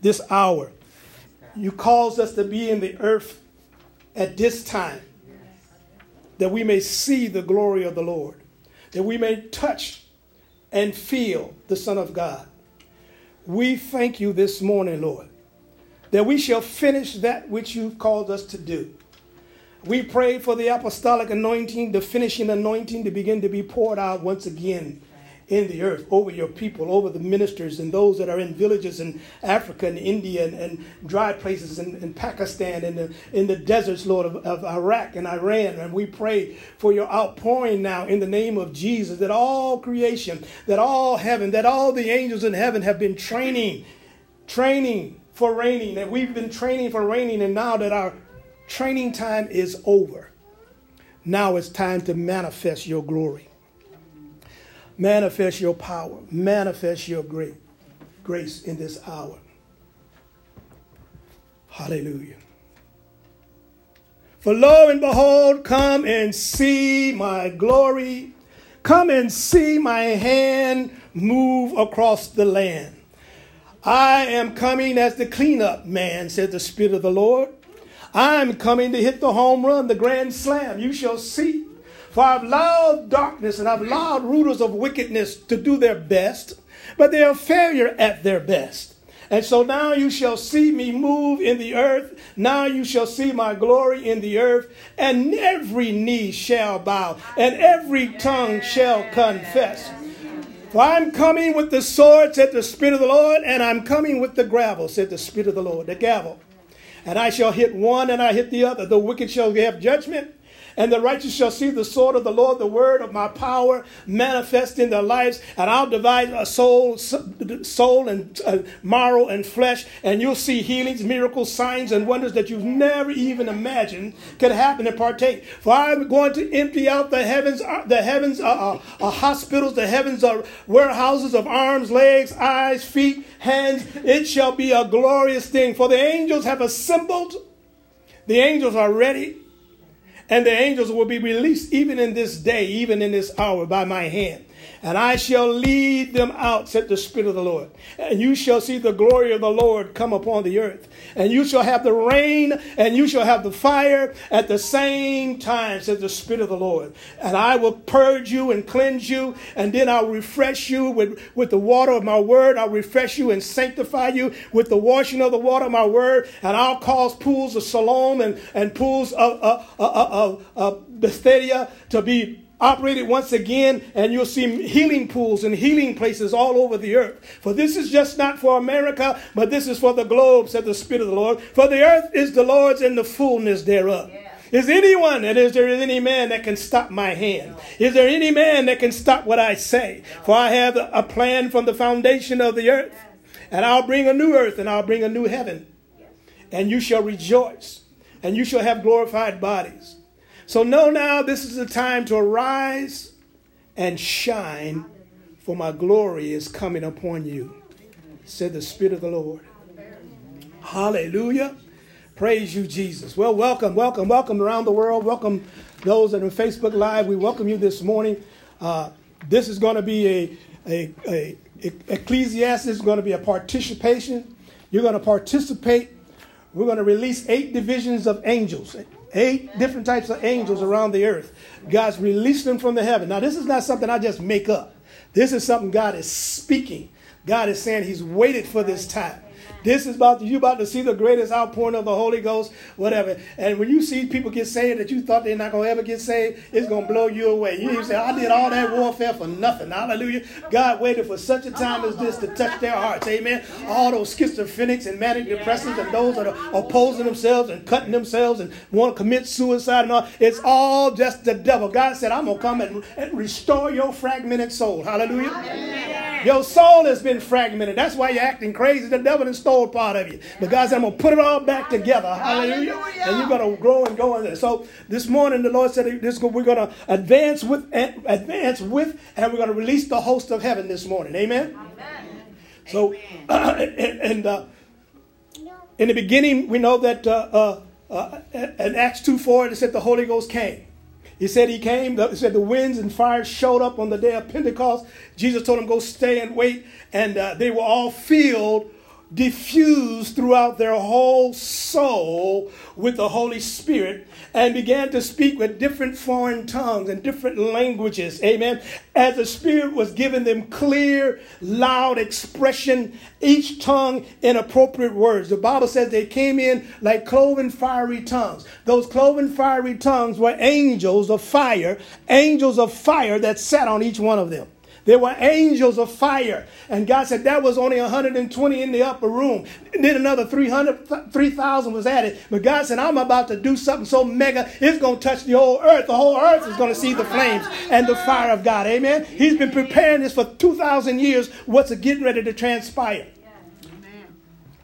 this hour. You caused us to be in the earth at this time, that we may see the glory of the Lord, that we may touch and feel the Son of God. We thank you this morning, Lord, that we shall finish that which you've called us to do. We pray for the apostolic anointing, the finishing anointing, to begin to be poured out once again in the earth, over your people, over the ministers and those that are in villages in Africa and India and dry places in Pakistan and in the deserts, Lord, of Iraq and Iran. And we pray for your outpouring now in the name of Jesus, that all creation, that all heaven, that all the angels in heaven have been training for reigning, that we've been training for reigning, and now that our training time is over, now it's time to manifest your glory. Manifest your power. Manifest your great grace in this hour. Hallelujah. For lo and behold, come and see my glory. Come and see my hand move across the land. I am coming as the cleanup man, said the Spirit of the Lord. I'm coming to hit the home run, the grand slam. You shall see. For I've allowed darkness and I've allowed rulers of wickedness to do their best, but they are failure at their best. And so now you shall see me move in the earth. Now you shall see my glory in the earth. And every knee shall bow and every tongue shall confess. For I'm coming with the sword, said the Spirit of the Lord, and I'm coming with the gravel, said the Spirit of the Lord, the gavel. And I shall hit one and I hit the other. The wicked shall have judgment, and the righteous shall see the sword of the Lord, the word of my power manifest in their lives. And I'll divide a soul and marrow and flesh. And you'll see healings, miracles, signs, and wonders that you've never even imagined could happen and partake. For I'm going to empty out the heavens are hospitals, the heavens are warehouses of arms, legs, eyes, feet, hands. It shall be a glorious thing. For the angels have assembled. The angels are ready. And the angels will be released even in this day, even in this hour, by my hand. And I shall lead them out, said the Spirit of the Lord. And you shall see the glory of the Lord come upon the earth. And you shall have the rain and you shall have the fire at the same time, said the Spirit of the Lord. And I will purge you and cleanse you. And then I'll refresh you with the water of my word. I'll refresh you and sanctify you with the washing of the water of my word. And I'll cause pools of Siloam and pools of Bethesda to be operated once again, and you'll see healing pools and healing places all over the earth. For this is just not for America, but this is for the globe, said the Spirit of the Lord. For the earth is the Lord's and the fullness thereof. Yeah. Is anyone, and is there any man that can stop my hand? No. Is there any man that can stop what I say? No. For I have a plan from the foundation of the earth, and I'll bring a new earth and I'll bring a new heaven. Yes. And you shall rejoice, and you shall have glorified bodies. So know now this is the time to arise and shine, for my glory is coming upon you, said the Spirit of the Lord. Hallelujah. Praise you, Jesus. Well, welcome around the world. Welcome those that are on Facebook Live. We welcome you this morning. This is going to be Ecclesiastes. It's going to be a participation. You're going to participate. We're going to release 8 divisions of angels. 8 different types of angels around the earth. God's released them from the heaven. Now, this is not something I just make up. This is something God is speaking. God is saying he's waited for this time. This is about, you're about to see the greatest outpouring of the Holy Ghost, whatever. And when you see people get saved that you thought they're not going to ever get saved, it's going to blow you away. You even say, I did all that warfare for nothing. Hallelujah. God waited for such a time as this to touch their hearts. Amen. All those schizophrenics and manic depressants and those that are opposing themselves and cutting themselves and want to commit suicide and all. It's all just the devil. God said, I'm going to come and restore your fragmented soul. Hallelujah. Your soul has been fragmented. That's why you're acting crazy. The devil is stole part of you. But God said, I'm going to put it all back together. Hallelujah. And you're going to grow and go in there. So this morning, the Lord said, we're going to advance with, and we're going to release the host of heaven this morning. Amen. So, in the beginning, we know that in Acts 2:4, it said the Holy Ghost came. He said he came. He said the winds and fire showed up on the day of Pentecost. Jesus told them, go stay and wait. And they were all filled diffused throughout their whole soul with the Holy Spirit and began to speak with different foreign tongues and different languages. Amen. As the Spirit was giving them clear, loud expression, each tongue in appropriate words. The Bible says they came in like cloven fiery tongues. Those cloven fiery tongues were angels of fire that sat on each one of them. There were angels of fire. And God said that was only 120 in the upper room. And then another 3,000 was added. But God said, I'm about to do something so mega, it's going to touch the whole earth. The whole earth is going to see the flames and the fire of God. Amen. He's been preparing this for 2,000 years. What's getting ready to transpire?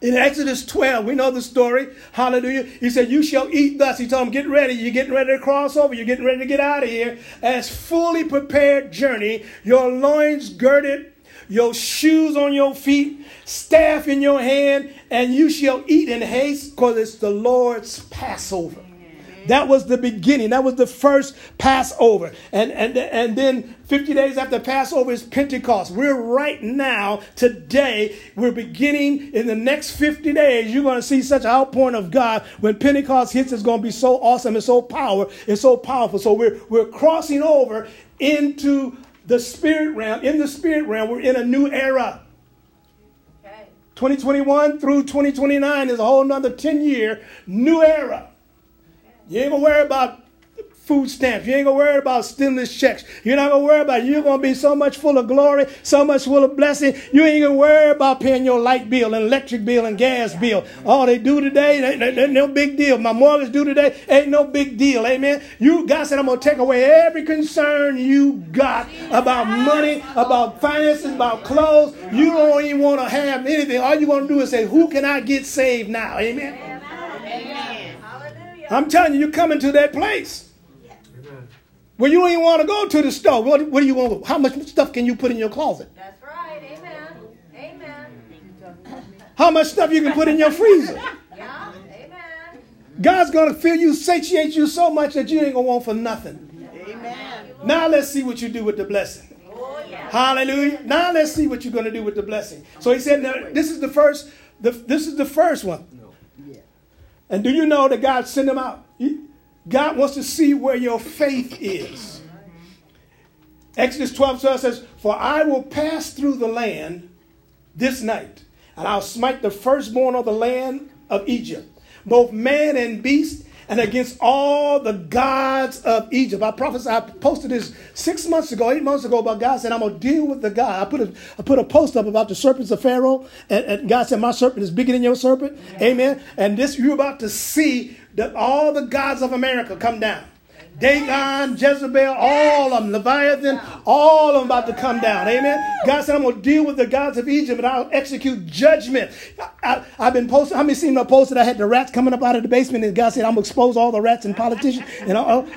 In Exodus 12, we know the story. Hallelujah. He said, you shall eat thus. He told them, get ready. You're getting ready to cross over. You're getting ready to get out of here. As fully prepared journey, your loins girded, your shoes on your feet, staff in your hand, and you shall eat in haste because it's the Lord's Passover. That was the beginning. That was the first Passover. And then 50 days after Passover is Pentecost. We're right now, today, we're beginning in the next 50 days. You're going to see such an outpouring of God. When Pentecost hits, it's going to be so awesome and so powerful. So we're crossing over into the spirit realm. In the spirit realm, we're in a new era. 2021 through 2029 is a whole nother 10-year new era. You ain't going to worry about food stamps. You ain't going to worry about stimulus checks. You're not going to worry about it. You're going to be so much full of glory, so much full of blessing. You ain't going to worry about paying your light bill and electric bill and gas bill. All they do today, they no big deal. My mortgage due today, ain't no big deal. Amen. God said, I'm going to take away every concern you got about money, about finances, about clothes. You don't even want to have anything. All you want to do is say, who can I get saved now? Amen. I'm telling you, you're coming to that place where you don't even want to go to the store. What do you want? How much stuff can you put in your closet? That's right. Amen. Amen. How much stuff you can put in your freezer? Yeah. Amen. God's going to fill you, satiate you so much that you ain't going to want for nothing. Amen. Now let's see what you do with the blessing. Oh, yeah. Hallelujah. Now let's see what you're going to do with the blessing. So he said, this is the first one. And do you know that God sent them out? God wants to see where your faith is. Exodus 12:12 says, for I will pass through the land this night, and I'll smite the firstborn of the land of Egypt, both man and beast, and against all the gods of Egypt. I prophesied, I posted this 8 months ago about God saying, I'm going to deal with the God. I put a post up about the serpents of Pharaoh, and God said, my serpent is bigger than your serpent. Yeah. Amen. And this, you're about to see that all the gods of America come down. Dagon, Jezebel, all of them, Leviathan, all of them about to come down. Amen. God said, I'm going to deal with the gods of Egypt and I'll execute judgment. I've been posting, how many seen the post that I had the rats coming up out of the basement and God said, I'm going to expose all the rats and politicians. And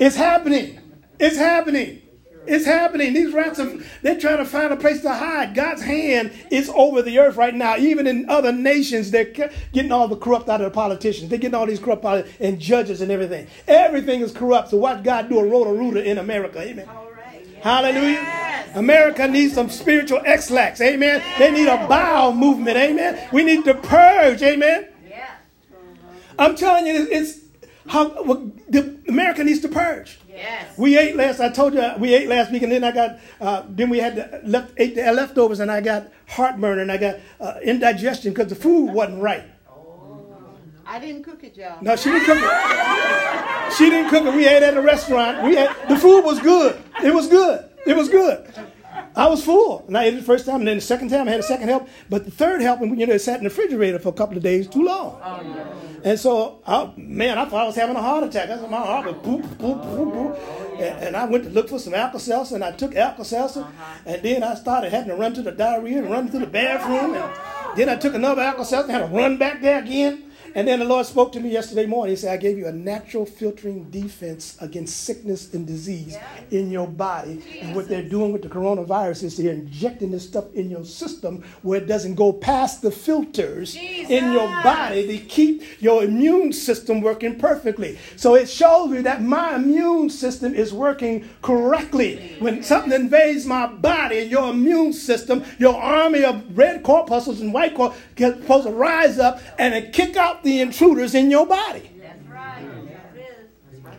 it's happening. It's happening. It's happening. These rats, they're trying to find a place to hide. God's hand is over the earth right now. Even in other nations, they're getting all the corrupt out of the politicians. They're getting all these corrupt politicians and judges and everything. Everything is corrupt. So watch God do a Roto-Rooter in America. Amen. All right. Yes. Hallelujah. Yes. America needs some spiritual Ex-lax. Amen. Yes. They need a bowel movement. Amen. We need to purge. Amen. Yes. I'm telling you, America needs to purge. Yes. We ate last. I told you we ate last week, and then I got. Then we had ate the leftovers, and I got heartburn, and I got indigestion because the food wasn't right. I didn't cook it, y'all. No, she didn't cook it. She didn't cook it. We ate at a restaurant. The food was good. It was good. It was good. I was full, and I ate it the first time, and then the second time I had a second help, but the third help, and it sat in the refrigerator for a couple of days too long. Oh, no. And so, I thought I was having a heart attack. I said, my heart was boop, boop, boop, boop. And I went to look for some Alka-Seltzer, and I took Alka-Seltzer, and then I started having to run to the diarrhea and run to the bathroom. And then I took another Alka-Seltzer and had to run back there again. And then the Lord spoke to me yesterday morning. He said, I gave you a natural filtering defense against sickness and disease in your body. Jesus. And what they're doing with the coronavirus is they're injecting this stuff in your system where it doesn't go past the filters in your body to keep your immune system working perfectly. So it shows me that my immune system is working correctly. When something invades my body, your immune system, your army of red corpuscles and white corpuscles is supposed to rise up and kick out the intruders in your body. That's right. That's right.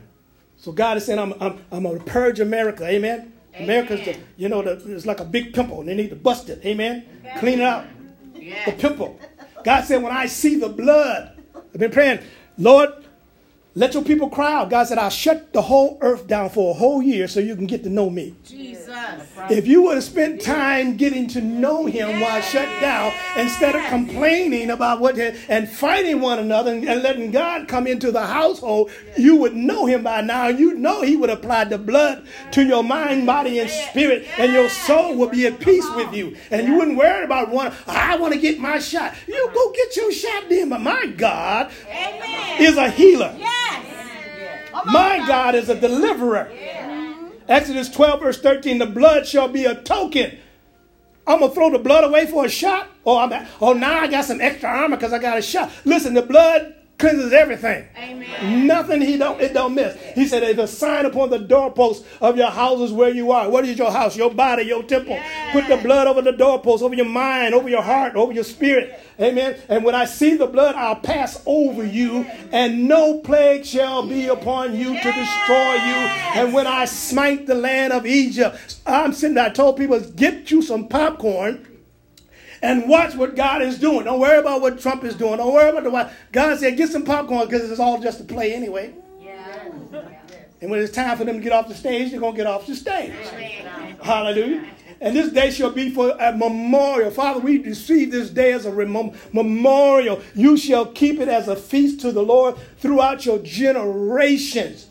So God is saying, I'm going to purge America. Amen. America's, it's like a big pimple, and they need to bust it. Amen. Okay. Clean it out. Yeah. The pimple. God said, when I see the blood, I've been praying, Lord, let your people cry out. God said, I'll shut the whole earth down for a whole year so you can get to know me. Jesus. If you would have spent time getting to know him while shut down, instead of complaining about what and fighting one another and letting God come into the household, you would know him by now. You know he would apply the blood to your mind, body, and spirit, and your soul would be at peace with you. And you wouldn't worry about I want to get my shot. You go get your shot then, but my God is a healer. My God is a deliverer. Yeah. Exodus 12, verse 13, the blood shall be a token. I'm going to throw the blood away for a shot? Now I got some extra armor because I got a shot. Listen, the blood cleanses everything. Amen. Nothing it don't miss. He said, there's a sign upon the doorpost of your houses where you are. What is your house? Your body, your temple. Yes. Put the blood over the doorpost, over your mind, over your heart, over your spirit. Amen. And when I see the blood, I'll pass over you, and no plague shall be upon you to destroy you. And when I smite the land of Egypt, I told people, get you some popcorn and watch what God is doing. Don't worry about what Trump is doing. Don't worry about God said, get some popcorn because it's all just a play anyway. Yeah. And when it's time for them to get off the stage, they're going to get off the stage. Amen. Hallelujah. And this day shall be for a memorial. Father, we receive this day as a memorial. You shall keep it as a feast to the Lord throughout your generations.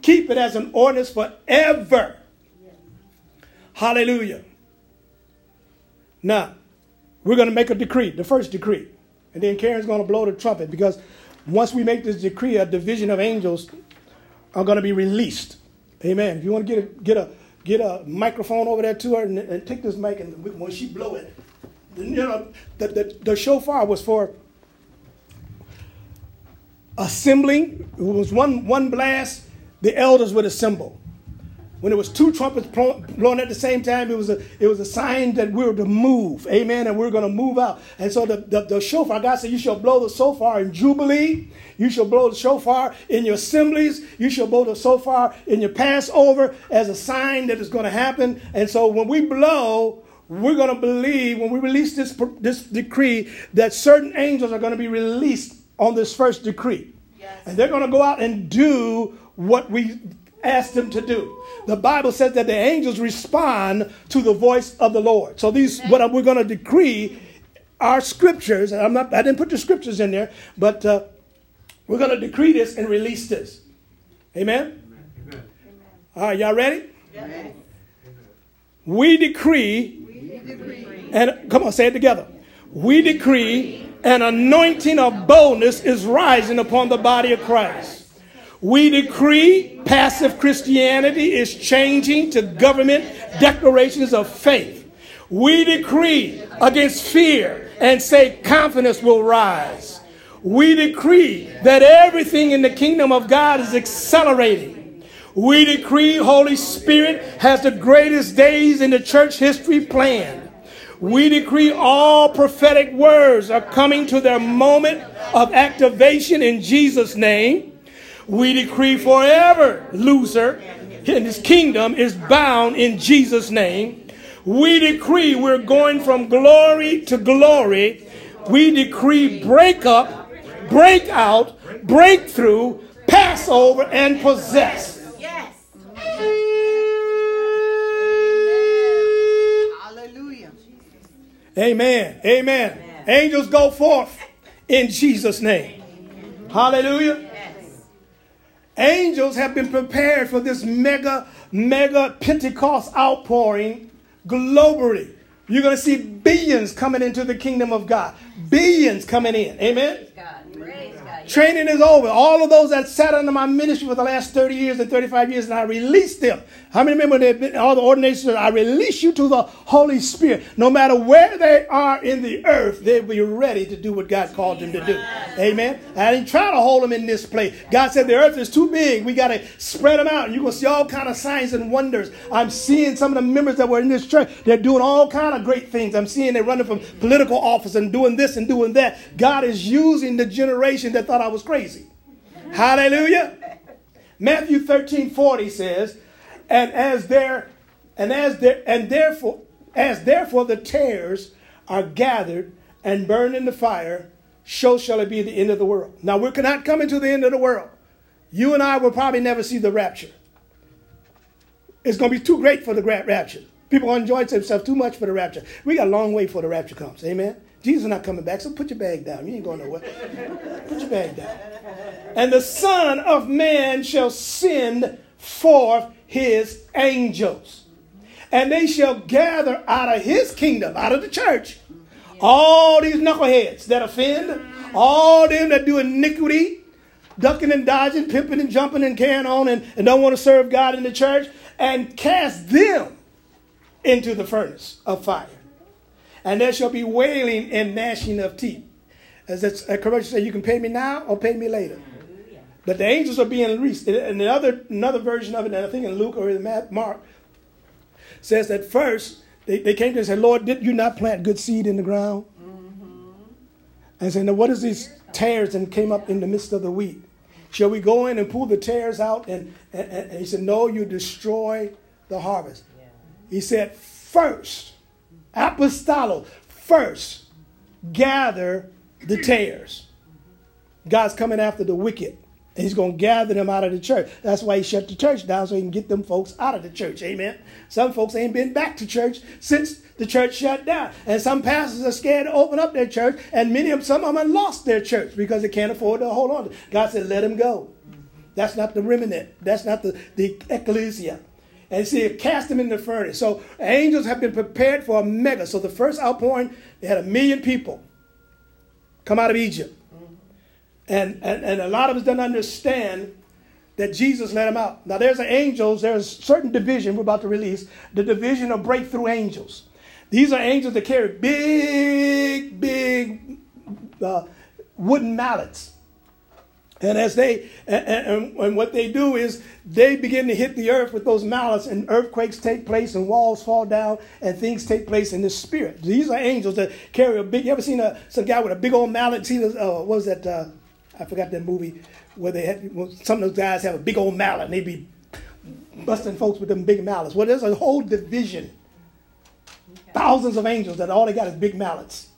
Keep it as an ordinance forever. Hallelujah. Now, we're going to make a decree, the first decree. And then Karen's going to blow the trumpet, because once we make this decree, a division of angels are going to be released. Amen. If you want to get a microphone over there to her and take this mic, and when she blow it, the shofar was for assembling. It was one blast. The elders would assemble. When it was two trumpets blown at the same time, it was a sign that we were to move. Amen. And we were going to move out. And so the shofar, God said, you shall blow the shofar in Jubilee. You shall blow the shofar in your assemblies. You shall blow the shofar in your Passover as a sign that it's going to happen. And so when we blow, we're going to believe, when we release this decree, that certain angels are going to be released on this first decree. Yes. And they're going to go out and do what we asked them to do. The Bible says that the angels respond to the voice of the Lord. So these, what we're going to decree, are scriptures. And I didn't put the scriptures in there, but we're going to decree this and release this. Amen? Amen. All right, y'all ready? Yes. We decree. And come on, say it together. We decree an anointing of boldness is rising upon the body of Christ. We decree passive Christianity is changing to government declarations of faith. We decree against fear and say confidence will rise. We decree that everything in the kingdom of God is accelerating. We decree Holy Spirit has the greatest days in the church history planned. We decree all prophetic words are coming to their moment of activation in Jesus' name. We decree forever loser in his kingdom is bound in Jesus' name. We decree we're going from glory to glory. We decree breakup, breakout, breakthrough, Passover, and possess. Yes. Hallelujah. Amen. Amen. Angels go forth in Jesus' name. Hallelujah. Angels have been prepared for this mega Pentecost outpouring globally. You're going to see billions coming into the kingdom of God. Billions coming in. Amen? Training is over. All of those that sat under my ministry for the last 30 years and 35 years, and I released them. How many remember there have been all the ordinations? I release you to the Holy Spirit. No matter where they are in the earth, they'll be ready to do what God called them to do. Amen. I didn't try to hold them in this place. God said the earth is too big. We got to spread them out. And you're going to see all kind of signs and wonders. I'm seeing some of the members that were in this church. They're doing all kind of great things. I'm seeing they're running from political office and doing this and doing that. God is using the generation that thought I was crazy. Hallelujah. Matthew 13:40 says, And therefore the tares are gathered and burned in the fire, so shall it be the end of the world. Now we're not coming to the end of the world. You and I will probably never see the rapture. It's going to be too great for the rapture. People enjoy themselves too much for the rapture. We got a long way before the rapture comes. Amen. Jesus is not coming back, so put your bag down. You ain't going nowhere. Put your bag down. And the Son of Man shall send forth his angels, and they shall gather out of his kingdom, out of the church, all these knuckleheads that offend, all them that do iniquity, ducking and dodging, pimping and jumping and carrying on, and don't want to serve God in the church, and cast them into the furnace of fire. And there shall be wailing and gnashing of teeth. As that commercial says, you can pay me now or pay me later. But the angels are being released. And another version of it, and I think in Luke or in Mark, says that first they came to and said, Lord, did you not plant good seed in the ground? Mm-hmm. And saying, now what is these tares and came up in the midst of the wheat? Shall we go in and pull the tares out? And he said, no, you destroy the harvest. Yeah. He said, first, apostolos, first gather the tares. God's coming after the wicked. And he's going to gather them out of the church. That's why he shut the church down, so he can get them folks out of the church. Amen. Some folks ain't been back to church since the church shut down. And some pastors are scared to open up their church. And some of them have lost their church because they can't afford to hold on. God said, let them go. That's not the remnant. That's not the ecclesia. And see, cast them in the furnace. So angels have been prepared for a mega. So the first outpouring, they had 1 million people come out of Egypt. And a lot of us don't understand that Jesus let them out. Now, there's angels. There's a certain division we're about to release, the division of breakthrough angels. These are angels that carry big wooden mallets. And as what they do is they begin to hit the earth with those mallets, and earthquakes take place, and walls fall down, and things take place in the spirit. These are angels that carry a big. You ever seen some guy with a big old mallet? Seen what was that? I forgot that movie where they had some of those guys have a big old mallet, and they be busting folks with them big mallets. Well, there's a whole division, thousands of angels that all they got is big mallets.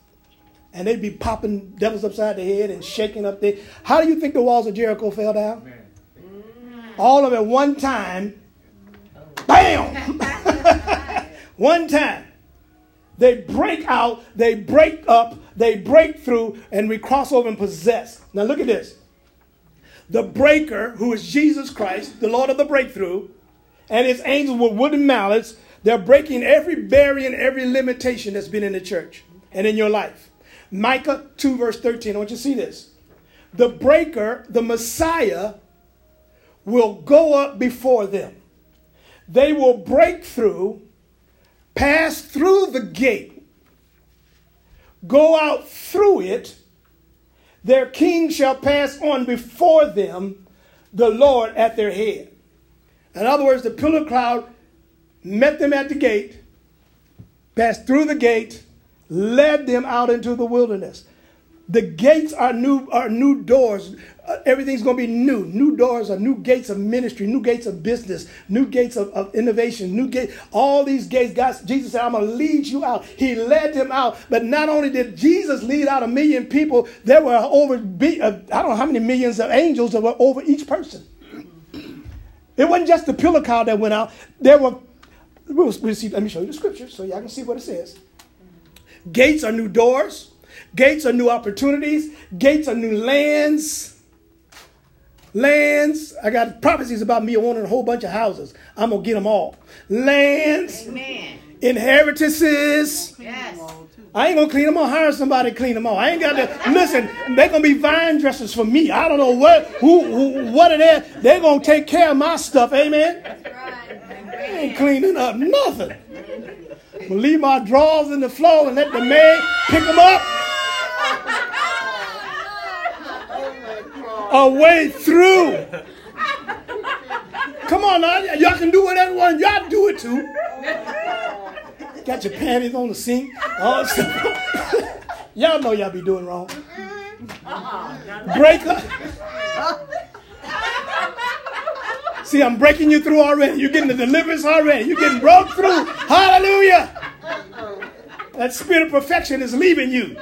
And they'd be popping devils upside the head and shaking up there. How do you think the walls of Jericho fell down? Amen. All of it one time. Bam! One time. They break out, they break up, they break through, and we cross over and possess. Now look at this. The breaker, who is Jesus Christ, the Lord of the breakthrough, and his angels with wooden mallets, they're breaking every barrier and every limitation that's been in the church and in your life. Micah 2 verse 13. I want you to see this. The breaker, the Messiah, will go up before them. They will break through, pass through the gate, go out through it. Their king shall pass on before them, the Lord at their head. In other words, the pillar of cloud met them at the gate, passed through the gate, led them out into the wilderness. The gates are new doors. Everything's going to be new. New doors are new gates of ministry, new gates of business, new gates of innovation, new gates. All these gates, God, Jesus said, I'm going to lead you out. He led them out. But not only did Jesus lead out 1 million people, there were over, I don't know how many millions of angels that were over each person. It wasn't just the pillar cloud that went out. There were, let me show you the scripture so y'all can see what it says. Gates are new doors. Gates are new opportunities. Gates are new lands. Lands. I got prophecies about me owning a whole bunch of houses. I'm going to get them all. Lands. Amen. Inheritances. Yes. I ain't going to clean them up. Hire somebody to clean them up. I ain't got to. Listen, they're going to be vine dressers for me. I don't know what it is. They're going to take care of my stuff. Amen. That's right. I ain't cleaning up nothing. I'm going to leave my drawers in the floor and let the maid pick them up. A way through. Come on now, y'all can do whatever one y'all do it too. Got your panties on the sink. Y'all know y'all be doing wrong. Break up. See, I'm breaking you through already. You're getting the deliverance already. You're getting broke through. Hallelujah. That spirit of perfection is leaving you.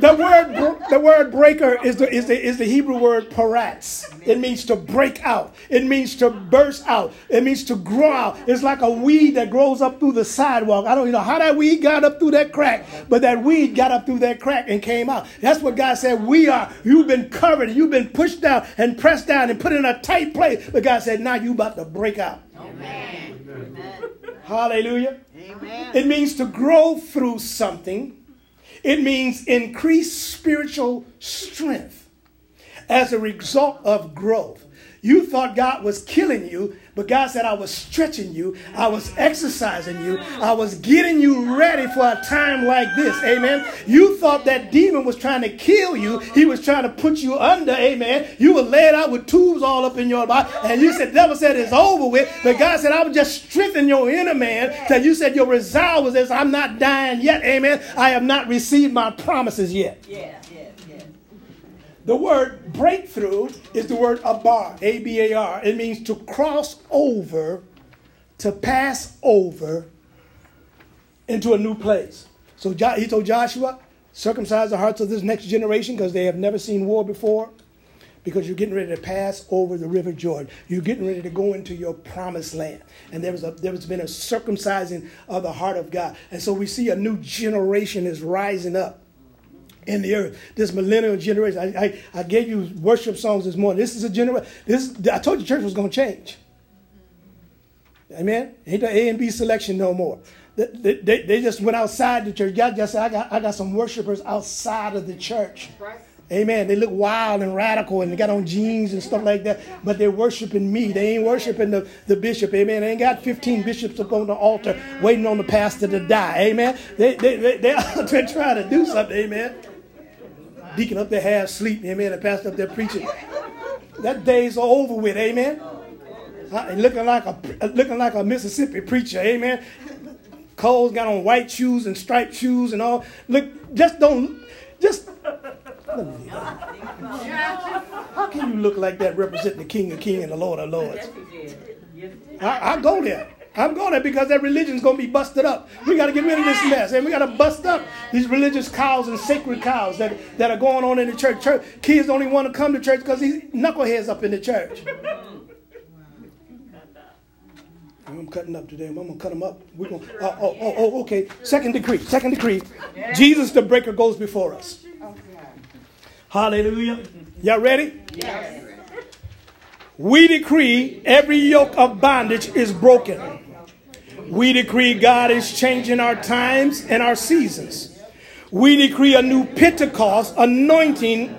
The word breaker is the Hebrew word paratz. It means to break out. It means to burst out. It means to grow out. It's like a weed that grows up through the sidewalk. I don't know how that weed got up through that crack, but that weed got up through that crack and came out. That's what God said. You've been covered. And you've been pushed down and pressed down and put in a tight place. But God said, now you about to break out. Amen. Amen. Hallelujah. Amen. It means to grow through something. It means increased spiritual strength as a result of growth. You thought God was killing you, but God said, I was stretching you. I was exercising you. I was getting you ready for a time like this. Amen. You thought that demon was trying to kill you. He was trying to put you under. Amen. You were laid out with tubes all up in your body. And you said, devil said it's over with. But God said, I would just strengthen your inner man. So you said your resolve was this: I'm not dying yet. Amen. I have not received my promises yet. Yeah. The word breakthrough is the word abar, A-B-A-R. It means to cross over, to pass over into a new place. So he told Joshua, circumcise the hearts of this next generation because they have never seen war before, because you're getting ready to pass over the River Jordan. You're getting ready to go into your promised land. And there has been a circumcising of the heart of God. And so we see a new generation is rising up in the earth, this millennial generation. I gave you worship songs this morning. This is a generation. I told you church was going to change. Amen? Ain't the A and B selection no more. They just went outside the church. God just said, I got some worshipers outside of the church. Right. Amen. They look wild and radical and they got on jeans and stuff like that, but they're worshiping me. They ain't worshiping the bishop. Amen. They ain't got 15 bishops up on the altar waiting on the pastor to die. Amen. They're out there trying to do something. Amen. Deacon up there half asleep. Amen. The pastor up there preaching. That day's over with. Amen. Looking like a Mississippi preacher. Amen. Cole's got on white shoes and striped shoes and all. Look, just don't. How can you look like that representing the King of Kings and the Lord of Lords? I go there. I'm going there because that religion's going to be busted up. We got to get rid of this mess. And we got to bust up these religious cows and sacred cows that are going on in the church. Kids don't even want to come to church because these knuckleheads up in the church. I'm cutting up today. I'm going to cut them up. We're going. Okay. Second decree. Jesus the breaker goes before us. Hallelujah. Y'all ready? Yes. We decree every yoke of bondage is broken. We decree God is changing our times and our seasons. We decree a new Pentecost anointing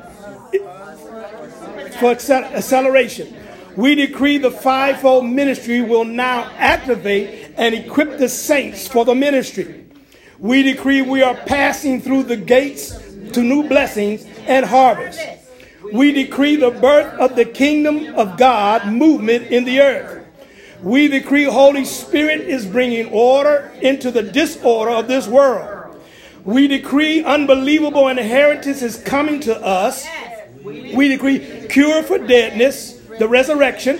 for acceleration. We decree the fivefold ministry will now activate and equip the saints for the ministry. We decree we are passing through the gates to new blessings and harvest. We decree the birth of the kingdom of God movement in the earth. We decree Holy Spirit is bringing order into the disorder of this world. We decree unbelievable inheritance is coming to us. We decree cure for deadness, the resurrection.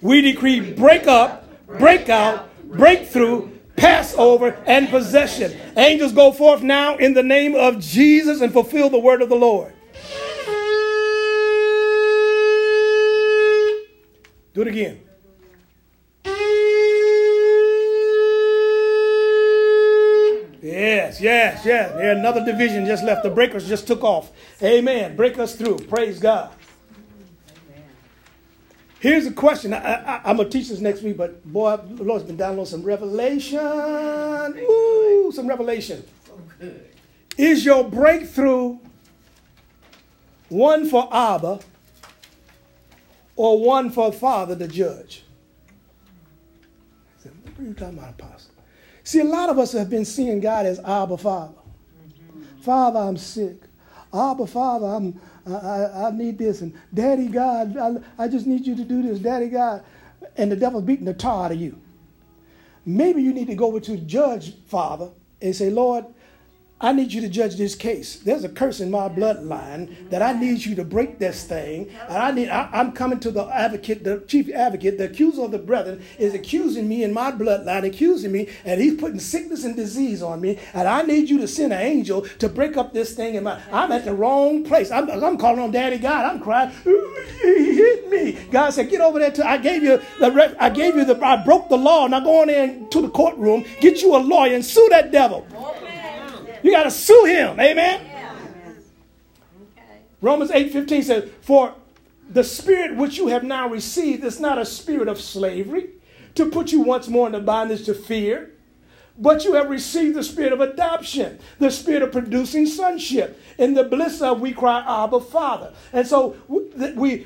We decree break up, break out, breakthrough, Passover, and possession. Angels, go forth now in the name of Jesus and fulfill the word of the Lord. Do it again. Yes. There, another division just left. The breakers just took off. Amen. Break us through. Praise God. Here's a question. I'm going to teach this next week, but boy, the Lord's been downloading some revelation. Ooh, some revelation. Is your breakthrough one for Abba or one for Father to judge? I said, what are you talking about, Apostle? See, a lot of us have been seeing God as Abba, Father. Father, I'm sick. Abba, Father, I need this. And Daddy God, I just need you to do this, Daddy God. And the devil's beating the tar out of you. Maybe you need to go over to judge, Father, and say, Lord, I need you to judge this case. There's a curse in my bloodline that I need you to break this thing. And I'm coming to the advocate, the chief advocate, the accuser of the brethren is accusing me in my bloodline, accusing me, and he's putting sickness and disease on me. And I need you to send an angel to break up this thing. I'm at the wrong place. I'm calling on Daddy God. I'm crying. He hit me. God said, get over there. I broke the law. Now go on in to the courtroom, get you a lawyer and sue that devil. You got to sue him. Amen? Yeah. Okay. Romans 8:15 says, for the spirit which you have now received is not a spirit of slavery to put you once more into bondage to fear, but you have received the spirit of adoption, the spirit of producing sonship. In the bliss of we cry, Abba, Father. And so we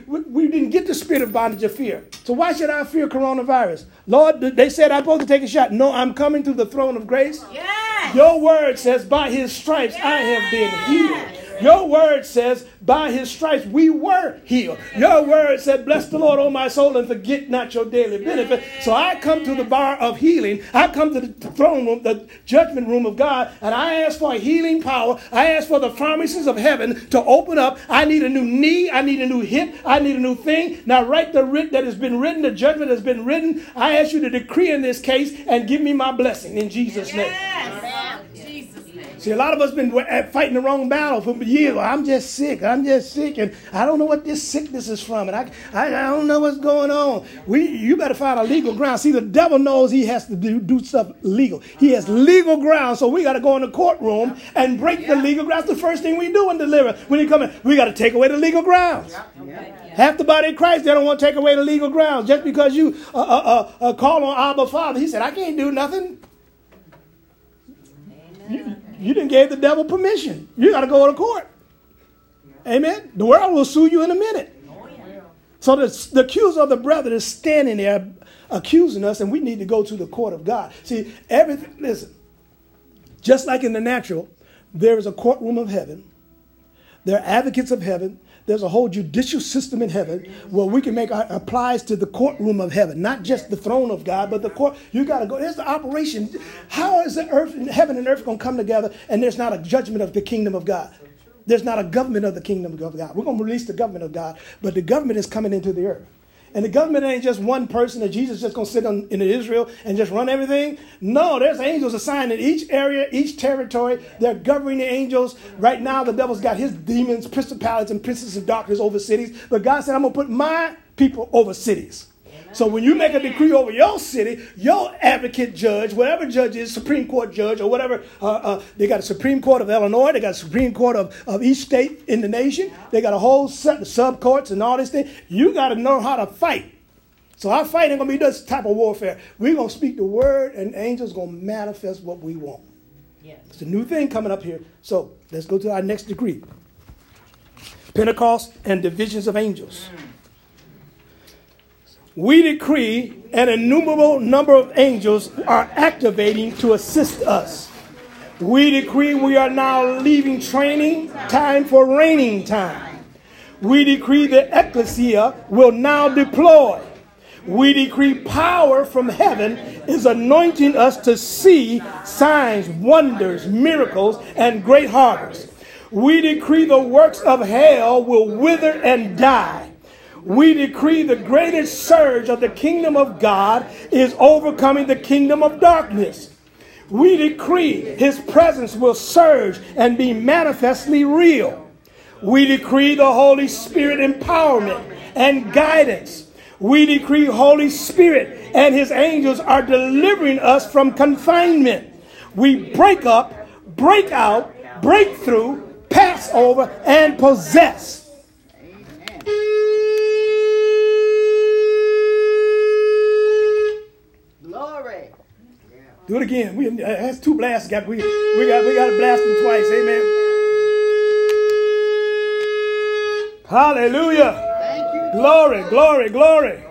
didn't get the spirit of bondage of fear. So why should I fear coronavirus? Lord, they said I'm supposed to take a shot. No, I'm coming to the throne of grace. Yes. Your word says, by his stripes, yes, I have been healed. Your word says, by his stripes, we were healed. Your word said, bless the Lord, O my soul, and forget not your daily benefit. So I come to the bar of healing. I come to the throne room, the judgment room of God, and I ask for healing power. I ask for the promises of heaven to open up. I need a new knee. I need a new hip. I need a new thing. Now write the writ that has been written, the judgment has been written. I ask you to decree in this case and give me my blessing in Jesus' name. Yes. See, a lot of us have been fighting the wrong battle for years. I'm just sick, and I don't know what this sickness is from, and I don't know what's going on. You better find a legal ground. See, the devil knows he has to do stuff legal. He has legal ground, so we got to go in the courtroom and break the legal grounds. That's the first thing we do in deliverance. When you come in, we got to take away the legal grounds. Half the body of Christ, they don't want to take away the legal grounds. Just because you call on Abba, Father, he said, I can't do nothing. You didn't give the devil permission. You got to go to court. Amen. The world will sue you in a minute. So the accuser of the brethren is standing there accusing us, and we need to go to the court of God. See, everything, listen, just like in the natural, there is a courtroom of heaven. There are advocates of heaven. There's a whole judicial system in heaven where we can make our applies to the courtroom of heaven, not just the throne of God, but the court. You got to go. There's the operation. How is the earth, heaven and earth going to come together and there's not a judgment of the kingdom of God? There's not a government of the kingdom of God. We're going to release the government of God, but the government is coming into the earth. And the government ain't just one person that Jesus just going to sit in Israel and just run everything. No, there's angels assigned in each area, each territory. They're governing the angels. Right now, the devil's got his demons, principalities, and princes of darkness over cities. But God said, I'm going to put my people over cities. So when you make a decree over your city, your advocate judge, whatever judge is, Supreme Court judge or whatever, they got a Supreme Court of Illinois, they got a Supreme Court of each state in the nation, they got a whole set of sub-courts and all this thing. You got to know how to fight. So our fight ain't going to be this type of warfare. We're going to speak the word and angels going to manifest what we want. Yes. It's a new thing coming up here. So let's go to our next decree. Pentecost and divisions of angels. We decree an innumerable number of angels are activating to assist us. We decree we are now leaving training time for reigning time. We decree the ecclesia will now deploy. We decree power from heaven is anointing us to see signs, wonders, miracles, and great harvests. We decree the works of hell will wither and die. We decree the greatest surge of the kingdom of God is overcoming the kingdom of darkness. We decree his presence will surge and be manifestly real. We decree the Holy Spirit empowerment and guidance. We decree Holy Spirit and his angels are delivering us from confinement. We break up, break out, breakthrough, pass over, and possess. Do it again. That's two blasts. We got to blast them twice. Amen. Hallelujah. Thank you. Glory, glory, glory.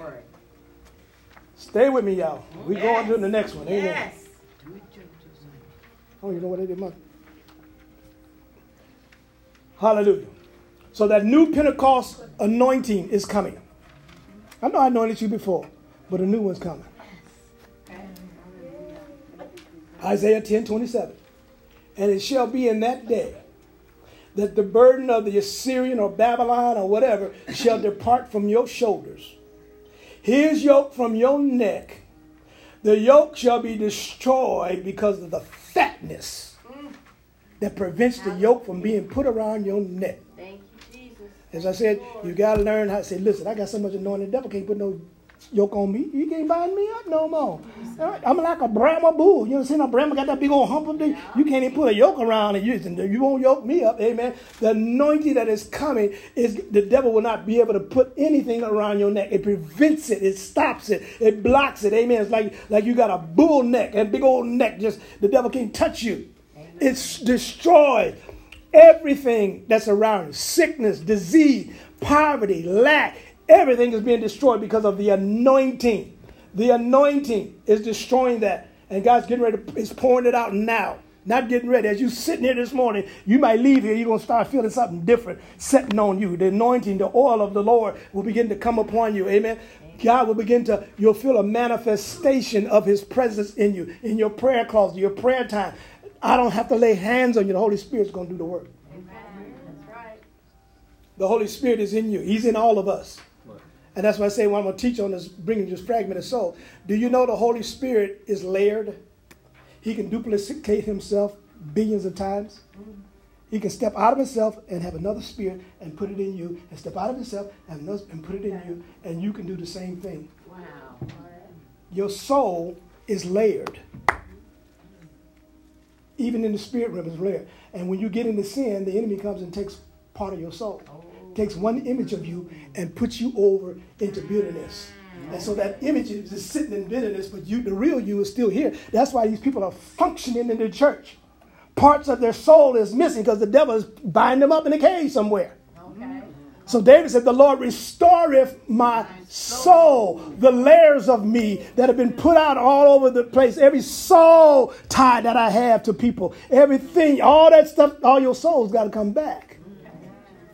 Stay with me, y'all. We're going to the next one. Amen. Yes. Oh, you know what they did, Mike? Hallelujah. So that new Pentecost anointing is coming. I know I anointed you before, but a new one's coming. Isaiah 10:27. And it shall be in that day that the burden of the Assyrian or Babylon or whatever shall depart from your shoulders. His yoke from your neck. The yoke shall be destroyed because of the fatness that prevents the yoke from being put around your neck. Thank you, Jesus. As I said, you got to learn how to say, listen, I got so much anointing, the devil can't put no yoke on me. You can't bind me up no more. Right? I'm like a Brahma bull. You know what I'm saying? A Brahma got that big old hump up there. Yeah. You can't even put a yoke around it. You won't yoke me up. Amen. The anointing that is coming is the devil will not be able to put anything around your neck. It prevents it. It stops it. It blocks it. Amen. It's like you got a bull neck, a big old neck. Just the devil can't touch you. Amen. It's destroyed. Everything that's around you, sickness, disease, poverty, lack, everything is being destroyed because of the anointing. The anointing is destroying that. And God's getting ready to, is pouring it out now. Not getting ready. As you sitting here this morning, you might leave here, you're going to start feeling something different setting on you. The anointing, the oil of the Lord will begin to come upon you. Amen. God will begin to, you'll feel a manifestation of his presence in you, in your prayer closet, your prayer time. I don't have to lay hands on you. The Holy Spirit's going to do the work. Amen. That's right. The Holy Spirit is in you. He's in all of us. And that's why I say, well, I'm going to teach on this, bringing this fragment of soul. Do you know the Holy Spirit is layered? He can duplicate himself billions of times. He can step out of himself and have another spirit and put it in you. And step out of himself and, another, and put it in you. And you can do the same thing. Wow. Your soul is layered. Even in the spirit realm is layered. And when you get into sin, the enemy comes and takes part of your soul. Takes one image of you and puts you over into bitterness. And so that image is just sitting in bitterness, but you, the real you is still here. That's why these people are functioning in the church. Parts of their soul is missing because the devil is binding them up in a cave somewhere. Okay. So David said, the Lord restoreth my soul, the layers of me that have been put out all over the place, every soul tie that I have to people, everything, all that stuff, all your soul's got to come back.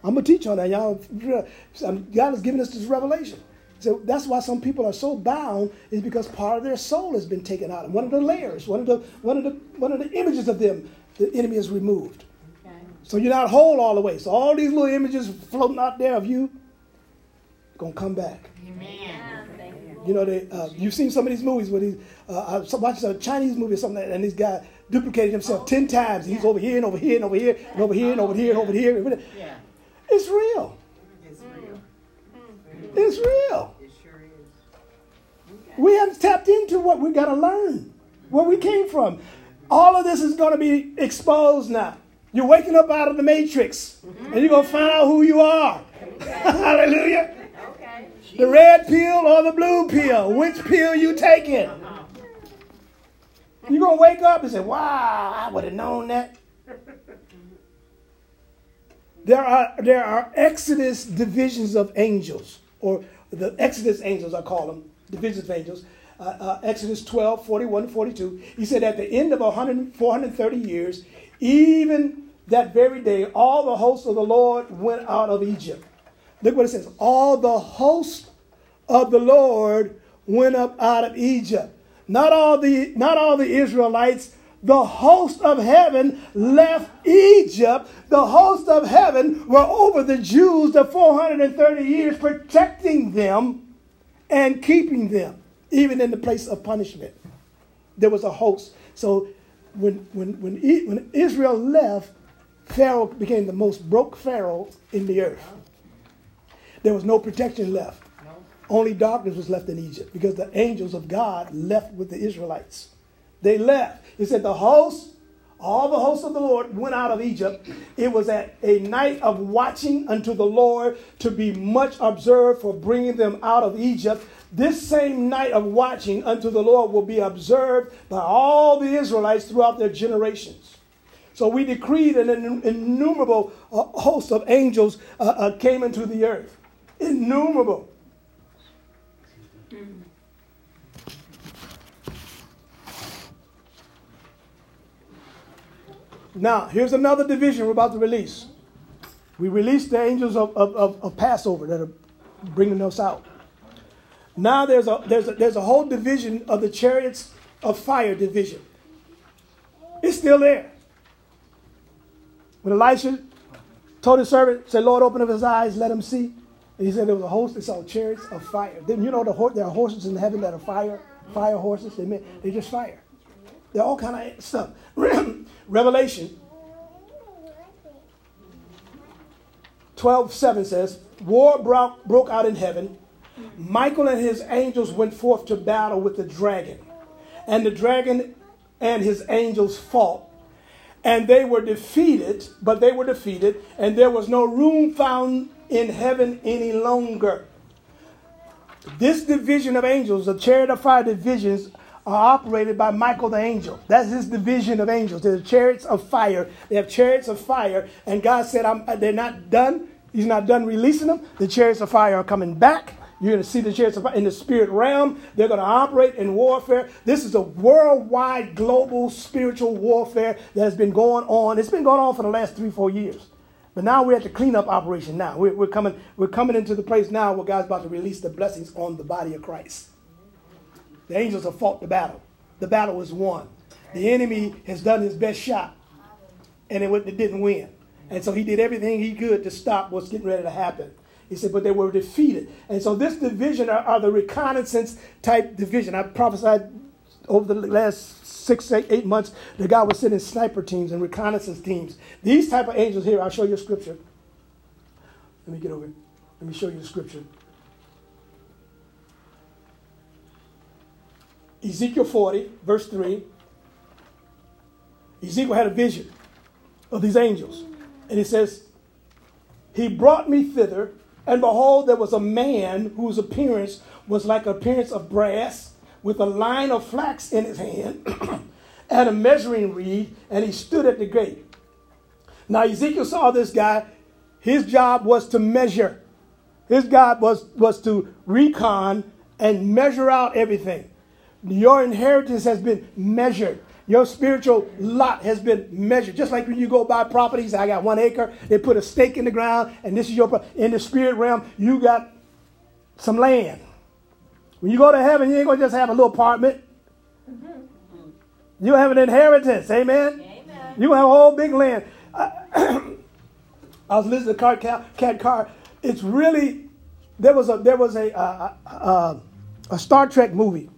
I'm going to teach on that, y'all. God has given us this revelation. So that's why some people are so bound is because part of their soul has been taken out. One of the layers, one of the images of them, the enemy is removed. Okay. So you're not whole all the way. So all these little images floating out there of you, going to come back. Amen. You know, you've seen some of these movies where these, I watched a Chinese movie or something, and this guy duplicated himself 10 times. He's over here and over here and over here and over here and over here and over here. And over here. Yeah. It's real. It's real. It's real. It sure is. We haven't tapped into what we got to learn, where we came from. All of this is going to be exposed now. You're waking up out of the matrix, and you're going to find out who you are. Okay. Hallelujah. Okay. The red pill or the blue pill, which pill you taking? You're going to wake up and say, wow, I would have known that. There are Exodus divisions of angels, or the Exodus angels, I call them, divisions of angels. Exodus 12, 41 to 42. He said, at the end of 430 years, even that very day, all the hosts of the Lord went out of Egypt. Look what it says. All the hosts of the Lord went up out of Egypt. Not all the Israelites. The host of heaven left Egypt. The host of heaven were over the Jews the 430 years, protecting them and keeping them, even in the place of punishment. There was a host. So when Israel left, Pharaoh became the most broke Pharaoh in the earth. There was no protection left. Only darkness was left in Egypt because the angels of God left with the Israelites. They left. It said the hosts, all the hosts of the Lord went out of Egypt. It was at a night of watching unto the Lord to be much observed for bringing them out of Egypt. This same night of watching unto the Lord will be observed by all the Israelites throughout their generations. So we decreed an innumerable host of angels came into the earth. Innumerable. Now, here's another division we're about to release. We released the angels of Passover that are bringing us out. Now there's a whole division of the chariots of fire division. It's still there. When Elisha told his servant, said, Lord, open up his eyes, let him see. And he said there was a host, they saw chariots of fire. Then you know there are horses in heaven that are fire horses. They just fire. They're all kind of stuff. Revelation 12:7 says, war broke out in heaven. Michael and his angels went forth to battle with the dragon. And the dragon and his angels fought. And they were defeated, and there was no room found in heaven any longer. This division of angels, the chariot of fire divisions, are operated by Michael the angel. That's his division of angels. They're chariots of fire. They have chariots of fire. And God said, they're not done. He's not done releasing them. The chariots of fire are coming back. You're going to see the chariots of fire in the spirit realm. They're going to operate in warfare. This is a worldwide global spiritual warfare that has been going on. It's been going on for the last 3-4 years. But now we're at the cleanup operation now. We're coming into the place now where God's about to release the blessings on the body of Christ. The angels have fought the battle. The battle was won. The enemy has done his best shot, and it didn't win. And so he did everything he could to stop what's getting ready to happen. He said, but they were defeated. And so this division are the reconnaissance type division. I prophesied over the last 6-8 months that God was sending sniper teams and reconnaissance teams. These type of angels here, I'll show you a scripture. Let me get over it. Let me show you the scripture. Ezekiel 40, verse 3. Ezekiel had a vision of these angels. And he says, he brought me thither, and behold, there was a man whose appearance was like the appearance of brass, with a line of flax in his hand and a measuring reed, and he stood at the gate. Now Ezekiel saw this guy. His job was to measure. His job was to recon and measure out everything. Your inheritance has been measured. Your spiritual lot has been measured. Just like when you go buy properties, I got 1 acre, they put a stake in the ground, and this is your property. In the spirit realm, you got some land. When you go to heaven, you ain't going to just have a little apartment. You have an inheritance, amen? Amen. You have a whole big land. I was listening to Cat Carr. It's really, there was a Star Trek movie.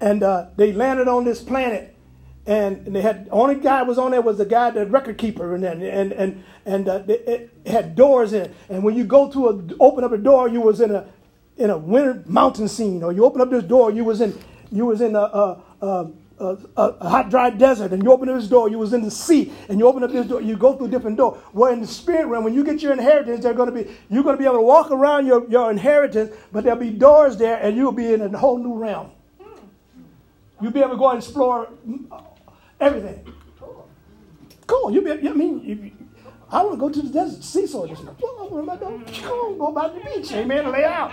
And they landed on this planet, and they had only guy was on there was the guy, the record keeper, and it had doors in it. And when you go to open up a door, you was in a winter mountain scene, or you open up this door, you was in a hot dry desert, and you open up this door, you was in the sea, and you open up this door, you go through different doors. Well, in the spirit realm, when you get your inheritance, you're going to be able to walk around your inheritance, but there'll be doors there, and you'll be in a whole new realm. You'll be able to go and explore everything. Cool. I want to go to the desert, seesaw. Just go by the beach, amen, lay out.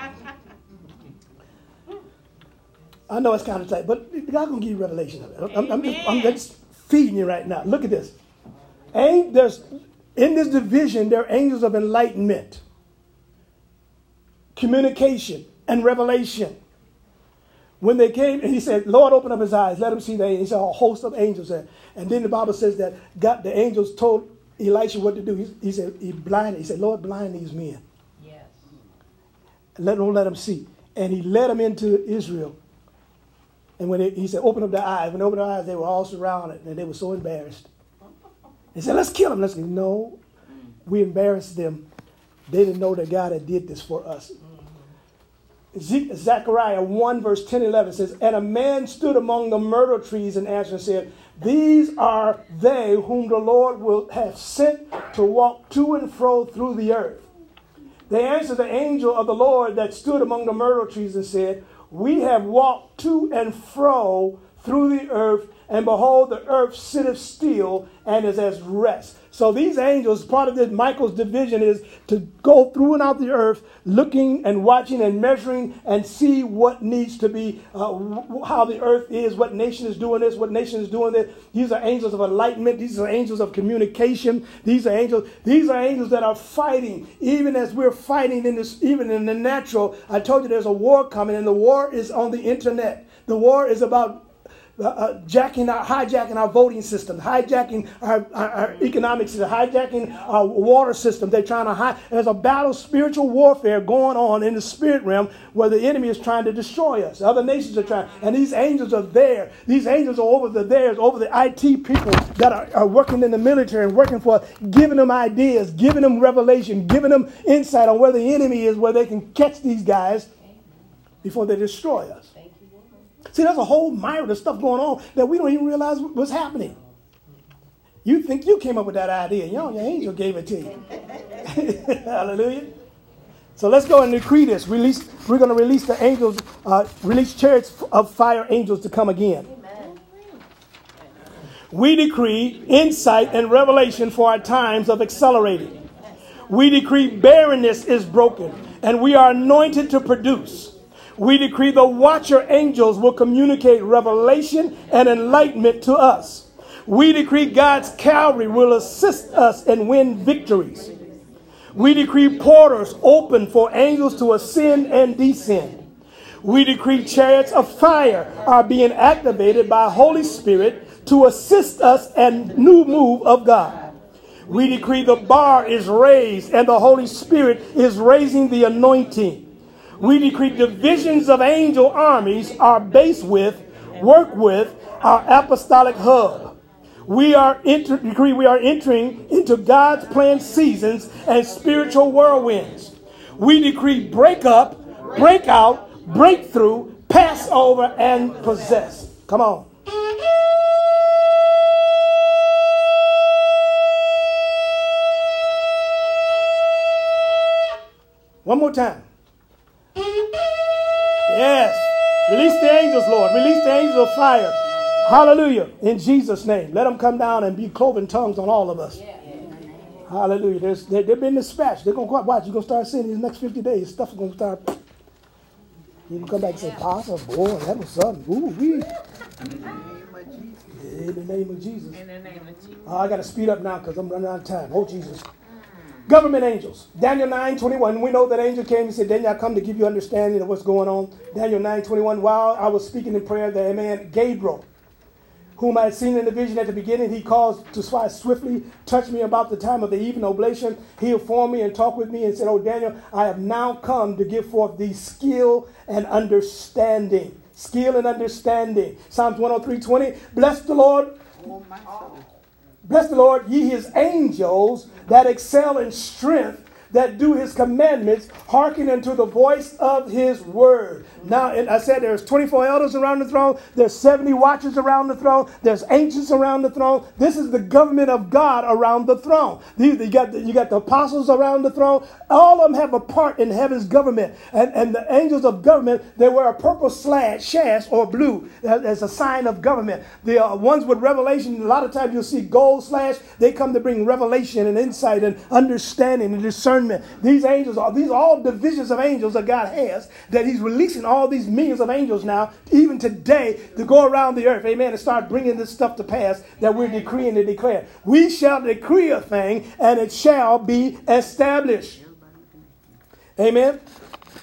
I know it's kind of tight, but God's going to give you revelation of it. I'm just feeding you right now. Look at this. In this division, there are angels of enlightenment, communication, and revelation. When they came, and he said, Lord, open up his eyes. Let him see the angels. He saw a host of angels there. And then the Bible says that God, the angels told Elisha what to do. He said, Lord, blind these men. Yes. Don't let them see. And he led them into Israel. And when he said, open up their eyes. When they opened their eyes, they were all surrounded. And they were so embarrassed. He said, let's kill them. Let's kill them. No, we embarrassed them. They didn't know that God had did this for us. Zechariah 1 verse 10-11 says, and a man stood among the myrtle trees and answered and said, these are they whom the Lord will have sent to walk to and fro through the earth. They answered the angel of the Lord that stood among the myrtle trees and said, We have walked to and fro through the earth, and behold, the earth sitteth still and is at rest. So these angels, part of this Michael's division is to go through and out the earth, looking and watching and measuring and see what needs to be, how the earth is, what nation is doing this, what nation is doing that. These are angels of enlightenment. These are angels of communication. These are angels that are fighting, even as we're fighting in this, even in the natural. I told you there's a war coming, and the war is on the internet. The war is about hijacking our voting system, hijacking our economic system, hijacking our water system. They're trying to hide. There's a battle, spiritual warfare going on in the spirit realm where the enemy is trying to destroy us. Other nations are trying. And these angels are there. These angels are over the IT people that are working in the military and working for us, giving them ideas, giving them revelation, giving them insight on where the enemy is, where they can catch these guys before they destroy us. See, there's a whole myriad of stuff going on that we don't even realize what's happening. You think you came up with that idea. You know, your angel gave it to you. Hallelujah. So let's go and decree this. We're going to release the angels, release chariots of fire angels to come again. Amen. We decree insight and revelation for our times of accelerating. We decree barrenness is broken, and we are anointed to produce. We decree the watcher angels will communicate revelation and enlightenment to us. We decree God's cavalry will assist us and win victories. We decree portals open for angels to ascend and descend. We decree chariots of fire are being activated by Holy Spirit to assist us and new move of God. We decree the bar is raised and the Holy Spirit is raising the anointing. We decree divisions of angel armies are based with, work with, our apostolic hub. We are entering into God's planned seasons and spiritual whirlwinds. We decree breakup, breakout, breakthrough, Passover, and possess. Come on. One more time. Yes. Release the angels, Lord. Release the angels of fire. Hallelujah. In Jesus' name. Let them come down and be cloven tongues on all of us. Yeah. Hallelujah. They've been dispatched. They're going to watch. You're going to start seeing these next 50 days. Stuff is going to start. You're going to come back and say, Pastor, boy, that was something. Ooh, wee. In the name of Jesus. In the name of Jesus. I got to speed up now because I'm running out of time. Oh, Jesus. Government angels. Daniel 9:21. We know that angel came and said, Daniel, I come to give you understanding of what's going on. Daniel 9:21. While I was speaking in prayer, the man Gabriel, whom I had seen in the vision at the beginning, he caused to fly swiftly, touched me about the time of the evening oblation. He informed me and talked with me and said, Oh, Daniel, I have now come to give forth thee skill and understanding. Skill and understanding. Psalms 103:20. Bless the Lord. Oh, my soul. Bless the Lord, ye his angels that excel in strength, that do his commandments, hearken unto the voice of his word. Now, and I said there's 24 elders around the throne. There's 70 watchers around the throne. There's angels around the throne. This is the government of God around the throne. You got the apostles around the throne. All of them have a part in heaven's government. And the angels of government, they wear a purple sash or blue as a sign of government. The ones with revelation, a lot of times you'll see gold sash. They come to bring revelation and insight and understanding and discernment. These are all divisions of angels that God has, that he's releasing all these millions of angels now, even today, to go around the earth, amen, and start bringing this stuff to pass that we're decreeing and declaring. We shall decree a thing, and it shall be established. Amen?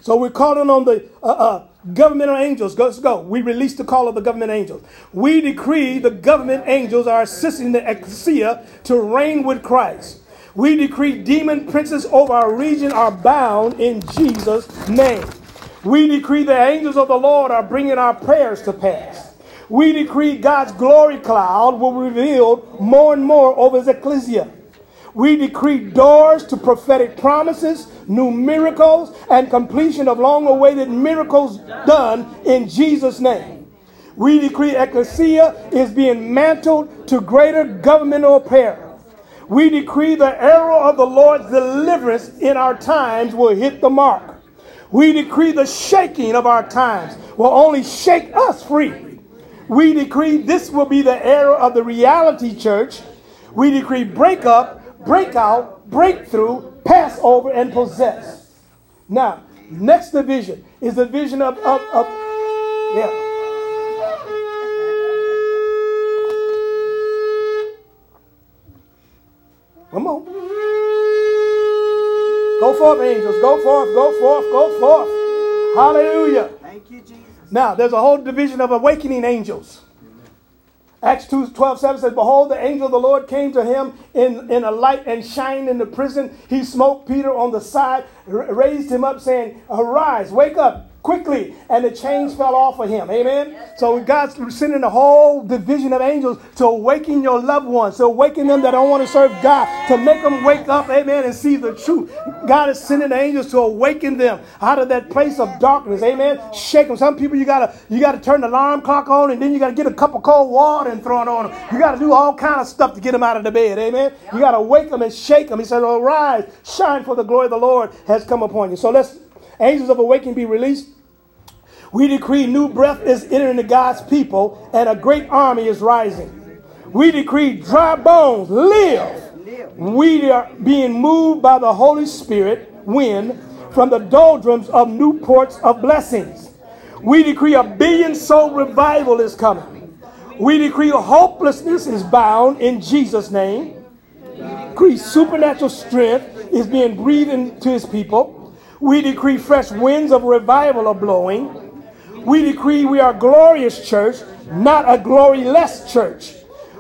So we're calling on the governmental angels. Let's go. We release the call of the government angels. We decree the government angels are assisting the ecclesia to reign with Christ. We decree demon princes over our region are bound in Jesus' name. We decree the angels of the Lord are bringing our prayers to pass. We decree God's glory cloud will reveal more and more over his ecclesia. We decree doors to prophetic promises, new miracles, and completion of long-awaited miracles done in Jesus' name. We decree ecclesia is being mantled to greater governmental prayer. we decree the arrow of the Lord's deliverance in our times will hit the mark. We decree the shaking of our times will only shake us free. We decree this will be the era of the reality church. We decree breakup, breakout, breakthrough, Passover, and possess. Now, next division is the vision of yeah. Come on. Go forth, angels. Go forth, go forth, go forth. Hallelujah. Thank you, Jesus. Now, there's a whole division of awakening angels. Acts 2:12-7 says, behold, the angel of the Lord came to him in a light and shined in the prison. He smote Peter on the side, raised him up, saying, arise, wake up quickly. And the chains fell off of him. Amen. So God's sending a whole division of angels to awaken your loved ones, to awaken them that don't want to serve God, to make them wake up. Amen. And see the truth. God is sending the angels to awaken them out of that place of darkness. Amen. Shake them. Some people, you gotta turn the alarm clock on, and then you gotta get a cup of cold water and throw it on them. You gotta do all kind of stuff to get them out of the bed. Amen. You gotta wake them and shake them. He says, arise, shine, for the glory of the Lord has come upon you. So let's angels of awakening be released. We decree new breath is entering to God's people and a great army is rising. We decree dry bones live. We are being moved by the Holy Spirit wind from the doldrums of new ports of blessings. We decree a 1 billion soul revival is coming. We decree hopelessness is bound in Jesus' name. We decree supernatural strength is being breathed into his people. We decree fresh winds of revival are blowing. We decree we are a glorious church, not a gloryless church.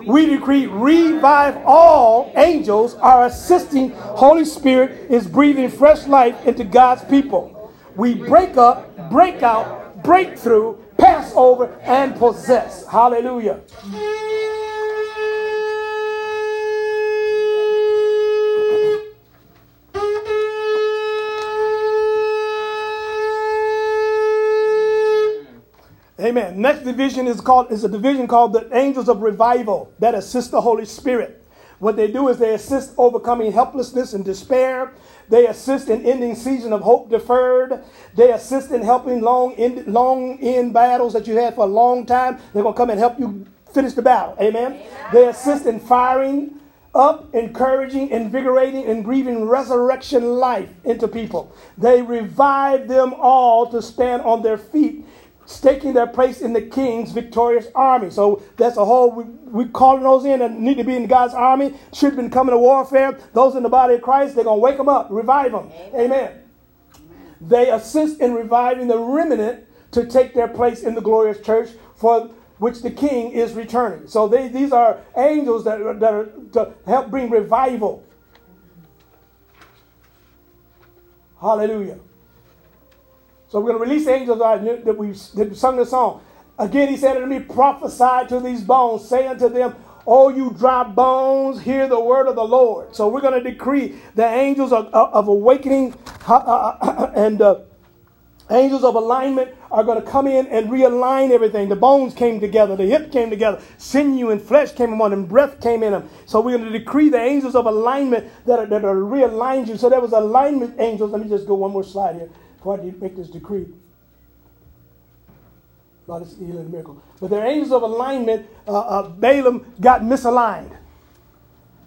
We decree revive all angels are assisting. Holy Spirit is breathing fresh life into God's people. We break up, break out, breakthrough, Passover, and possess. Hallelujah. Amen. Next division is a division called the angels of revival that assist the Holy Spirit. What they do is they assist overcoming helplessness and despair. They assist in ending season of hope deferred. They assist in helping long end battles that you had for a long time. They're going to come and help you finish the battle. Amen. They assist in firing up, encouraging, invigorating, and breathing resurrection life into people. They revive them all to stand on their feet, staking their place in the King's victorious army. So that's a whole, we're calling those in that need to be in God's army, should have been coming to warfare. Those in the body of Christ, they're going to wake them up, revive them. Amen. They assist in reviving the remnant to take their place in the glorious church for which the King is returning. So these are angels that are to help bring revival. Hallelujah. So we're going to release the angels that we've sung the song. Again, he said unto me, prophesy to these bones, say unto them, O you dry bones, hear the word of the Lord. So we're going to decree the angels of awakening and angels of alignment are going to come in and realign everything. The bones came together. The hip came together. Sinew and flesh came on them. Breath came in them. So we're going to decree the angels of alignment that are realigned you. So there was alignment angels. Let me just go one more slide here. Why did you make this decree? Lord, it's a healing miracle. But the angels of alignment, Balaam got misaligned.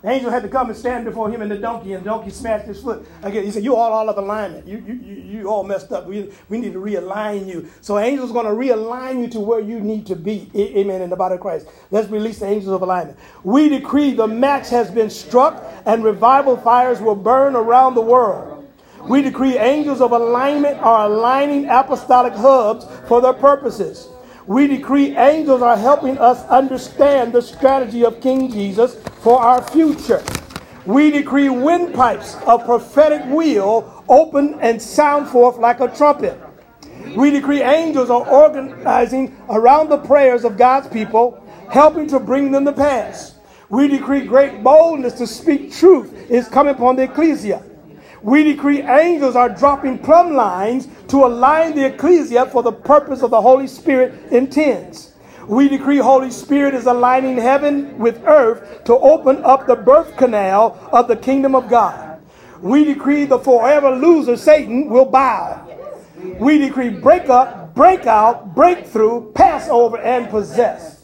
The angel had to come and stand before him and the donkey smashed his foot. Again, he said, you're all out of alignment. You all messed up. We need to realign you. So angels are going to realign you to where you need to be. Amen, in the body of Christ. Let's release the angels of alignment. We decree the match has been struck and revival fires will burn around the world. We decree angels of alignment are aligning apostolic hubs for their purposes. We decree angels are helping us understand the strategy of King Jesus for our future. We decree windpipes of prophetic will open and sound forth like a trumpet. We decree angels are organizing around the prayers of God's people, helping to bring them to pass. We decree great boldness to speak truth is coming upon the ecclesia. We decree angels are dropping plumb lines to align the ecclesia for the purpose of the Holy Spirit intends. We decree Holy Spirit is aligning heaven with earth to open up the birth canal of the kingdom of God. We decree the forever loser, Satan, will bow. We decree breakup, breakout, breakthrough, Passover, and possess.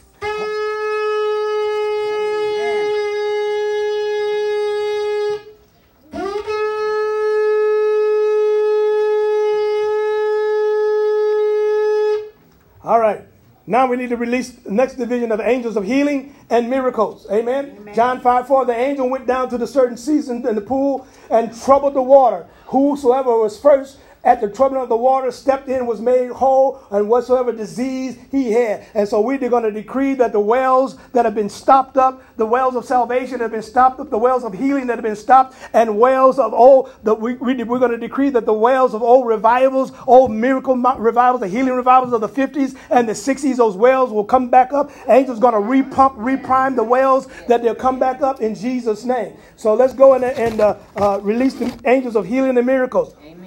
All right. Now we need to release the next division of angels of healing and miracles. Amen. Amen. John 5:4. The angel went down to the certain season in the pool and troubled the water. Whosoever was first at the troubling of the water stepped in, was made whole, and whatsoever disease he had. And so we're going to decree that the wells that have been stopped up, the wells of salvation that have been stopped up, the wells of healing that have been stopped, and wells of old, we're going to decree that the wells of old revivals, old miracle revivals, the healing revivals of the 50s and the 60s, those wells will come back up. Angels going to repump, reprime the wells, that they'll come back up in Jesus' name. So let's go and release the angels of healing and miracles. Amen.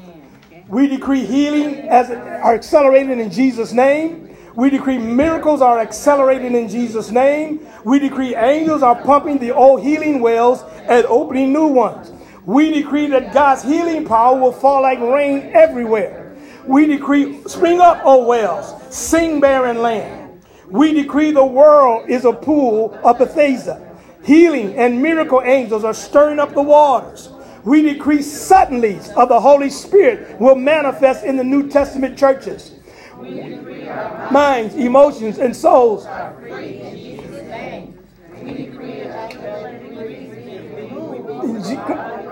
We decree healing are accelerating in Jesus' name. We decree miracles are accelerating in Jesus' name. We decree angels are pumping the old healing wells and opening new ones. We decree that God's healing power will fall like rain everywhere. We decree, spring up, O wells, sing barren land. We decree the world is a pool of Bethesda. Healing and miracle angels are stirring up the waters. We decree suddenlies of the Holy Spirit will manifest in the New Testament churches. We decree our minds, emotions, and souls are free in Jesus' name. We decree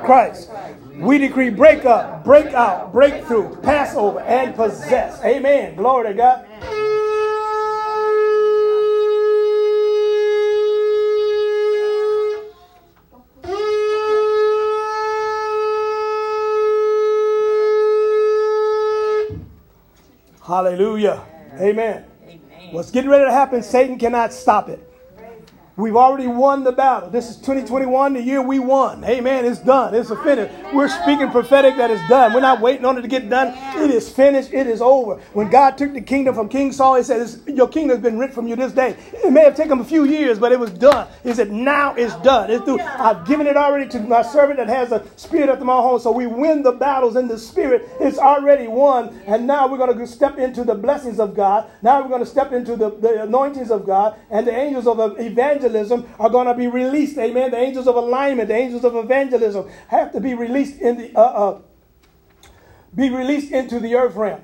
Christ. We decree breakup, breakout, breakthrough, Passover, and possess. Amen. Glory to God. Hallelujah. Amen. Amen. What's getting ready to happen, Satan cannot stop it. We've already won the battle. This is 2021, the year we won. Amen. It's done. It's finished. We're speaking prophetic that it's done. We're not waiting on it to get done. It is finished. It is over. When God took the kingdom from King Saul, he said, your kingdom has been ripped from you this day. It may have taken a few years, but it was done. He said, now it's done. It's through. I've given it already to my servant that has a spirit after my own. So we win the battles in the spirit. It's already won. And now we're going to step into the blessings of God. Now we're going to step into the anointings of God, and the angels of evangelism are going to be released. Amen. The angels of alignment, the angels of evangelism have to be released into the earth realm.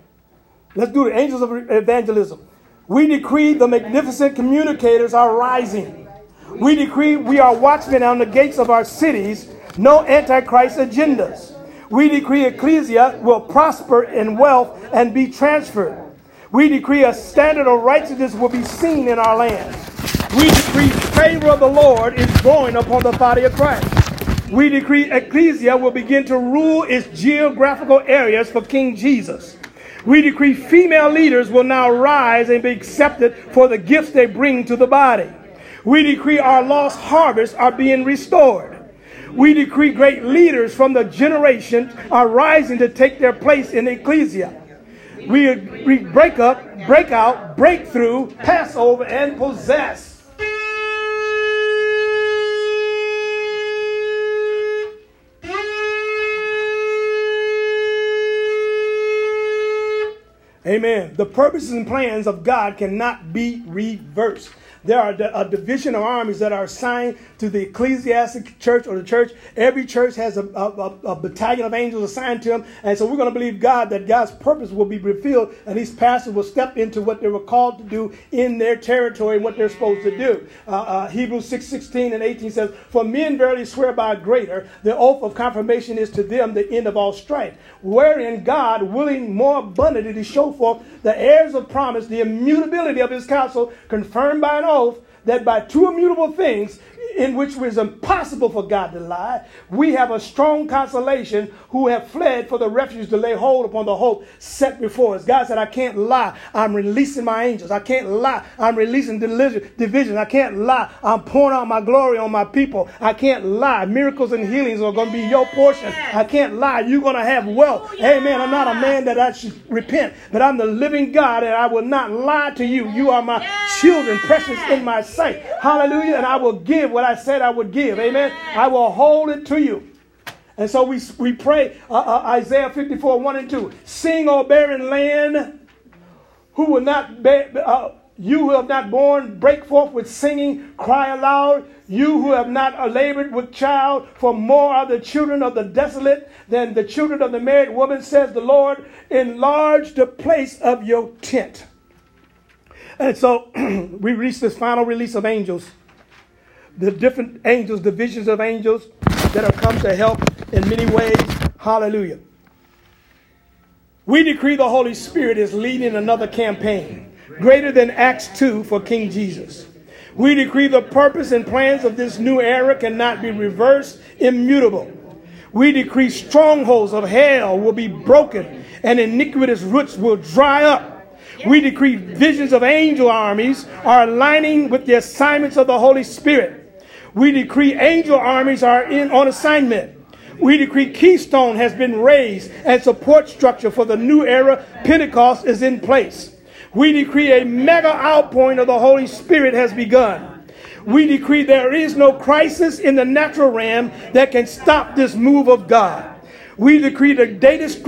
Let's do the angels of evangelism. We decree the magnificent communicators are rising. We decree we are watchmen on the gates of our cities. No antichrist agendas. We decree ecclesia will prosper in wealth and be transferred. We decree a standard of righteousness will be seen in our land. We decree favor of the Lord is growing upon the body of Christ. We decree ecclesia will begin to rule its geographical areas for King Jesus. We decree female leaders will now rise and be accepted for the gifts they bring to the body. We decree our lost harvests are being restored. We decree great leaders from the generation are rising to take their place in ecclesia. We break up, break out, breakthrough, Passover, and possess. Amen. The purposes and plans of God cannot be reversed. There are a division of armies that are assigned to the ecclesiastic church or the church. Every church has a battalion of angels assigned to them. And so we're going to believe God that God's purpose will be fulfilled, and these pastors will step into what they were called to do in their territory and what they're supposed to do. Hebrews 6:16 and 18 says, for men verily swear by a greater. The oath of confirmation is to them the end of all strife, wherein God willing more abundantly to show forth the heirs of promise, the immutability of his counsel, confirmed by an oath, that by two immutable things, in which it is impossible for God to lie, we have a strong consolation who have fled for the refuge to lay hold upon the hope set before us. God said, I can't lie. I'm releasing my angels. I can't lie. I'm releasing division. I can't lie. I'm pouring out my glory on my people. I can't lie. Miracles and healings are going to be your portion. I can't lie. You're going to have wealth. Amen. I'm not a man that I should repent, but I'm the living God and I will not lie to you. You are my children, precious in my sight. Hallelujah. And I will give what I said I would give. Amen. I will hold it to you. And so we pray Isaiah 54, 1 and 2. Sing, O barren land, who will not bear, you who have not borne, break forth with singing, cry aloud, you who have not labored with child, for more are the children of the desolate than the children of the married woman, says the Lord. Enlarge the place of your tent. And so we reach this final release of angels, the different angels, divisions of angels that have come to help in many ways. Hallelujah. We decree the Holy Spirit is leading another campaign, greater than Acts 2 for King Jesus. We decree the purpose and plans of this new era cannot be reversed, immutable. We decree strongholds of hell will be broken and iniquitous roots will dry up. We decree visions of angel armies are aligning with the assignments of the Holy Spirit. We decree angel armies are on assignment. We decree Keystone has been raised and support structure for the new era Pentecost is in place. We decree a mega outpouring of the Holy Spirit has begun. We decree there is no crisis in the natural realm that can stop this move of God. We decree the greatest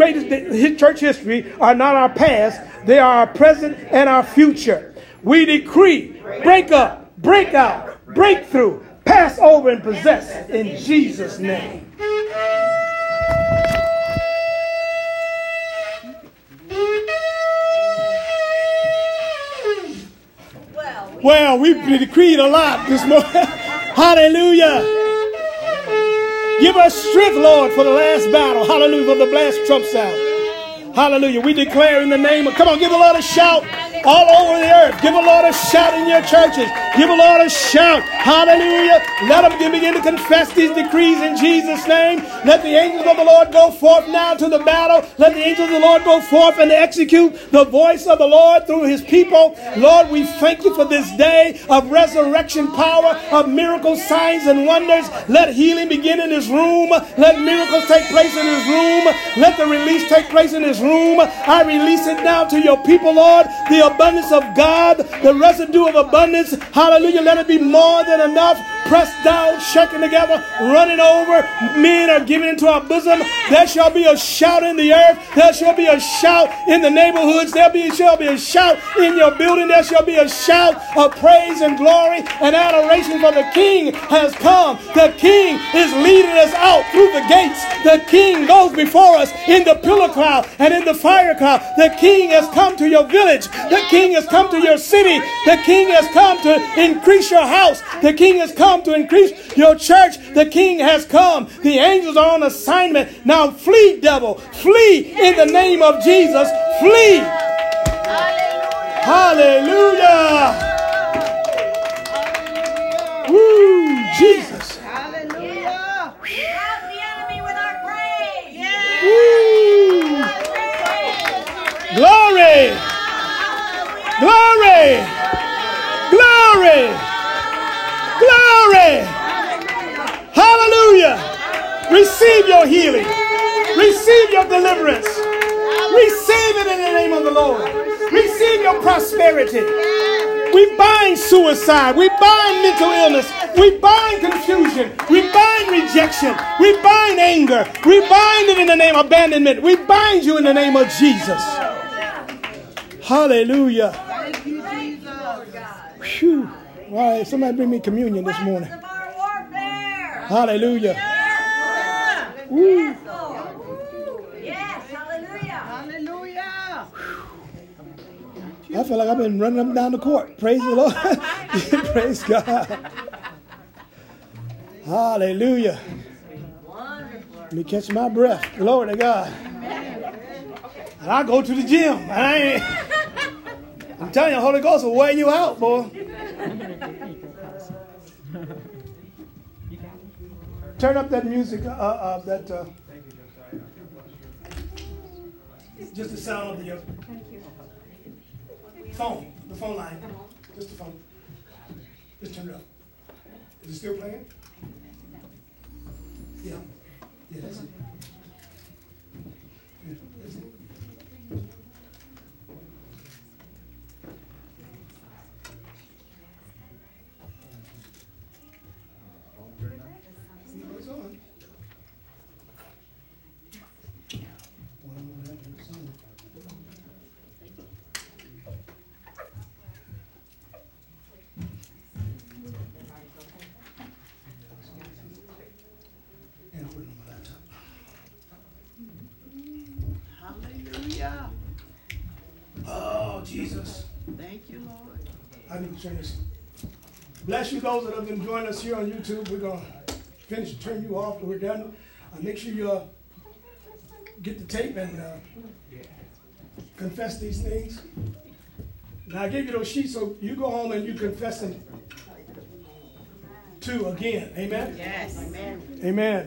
church history are not our past. They are our present and our future. We decree breakup, breakout, breakthrough, pass over and possess in Jesus' name. Well, we've decreed a lot this morning. Hallelujah. Give us strength, Lord, for the last battle. Hallelujah, for the blast trump sound. Hallelujah. We declare in the name of, come on, give the Lord a shout all over the earth. Give the Lord a shout in your churches. Give the Lord a shout. Hallelujah. Let them begin to confess these decrees in Jesus' name. Let the angels of the Lord go forth now to the battle. Let the angels of the Lord go forth and execute the voice of the Lord through his people. Lord, we thank you for this day of resurrection power, of miracles, signs, and wonders. Let healing begin in this room. Let miracles take place in this room. Let the release take place in this room. I release it now to your people, Lord. The abundance of God, the residue of abundance. Hallelujah. Let it be more than enough. Pressed down, shaken together, running over. Men are giving into our bosom. There shall be a shout in the earth. There shall be a shout in the neighborhoods. There shall be a shout in your building. There shall be a shout of praise and glory and adoration, for the King has come. The King is leading us out through the gates. The King goes before us in the pillar cloud and in the fire cloud. The King has come to your village. The King has come to your city. The King has come to increase your house. The King has come to increase your church. The King has come. The angels are on assignment. Now flee, devil. Flee in the name of Jesus. Flee. Hallelujah. Hallelujah. Woo, Jesus. Hallelujah. Help the enemy with our praise. Woo. Glory. Glory. Glory. Glory! Hallelujah! Receive your healing. Receive your deliverance. Receive it in the name of the Lord. Receive your prosperity. We bind suicide. We bind mental illness. We bind confusion. We bind rejection. We bind anger. We bind it in the name of abandonment. We bind you in the name of Jesus. Hallelujah. Thank you, Jesus. Whew. All right, somebody bring me communion this morning. Hallelujah. Yes, Lord. Yes, hallelujah. Hallelujah. I feel like I've been running up and down the court. Praise the Lord. Praise God. Hallelujah. Let me catch my breath. Glory to God. And I go to the gym. I'm telling you, the Holy Ghost will wear you out, boy. Turn up that music, Thank you, Josiah. Just the sound of the phone, the phone line. Just the phone. Just turn it up. Is it still playing? Yeah. Yeah, that's it. Yeah, that's it. Bless you, those that have been joining us here on YouTube. We're going to finish and turn you off. We're done. Make sure you get the tape and confess these things. Now, I gave you those sheets, so you go home and you confess them too again. Amen? Yes. Amen. Amen.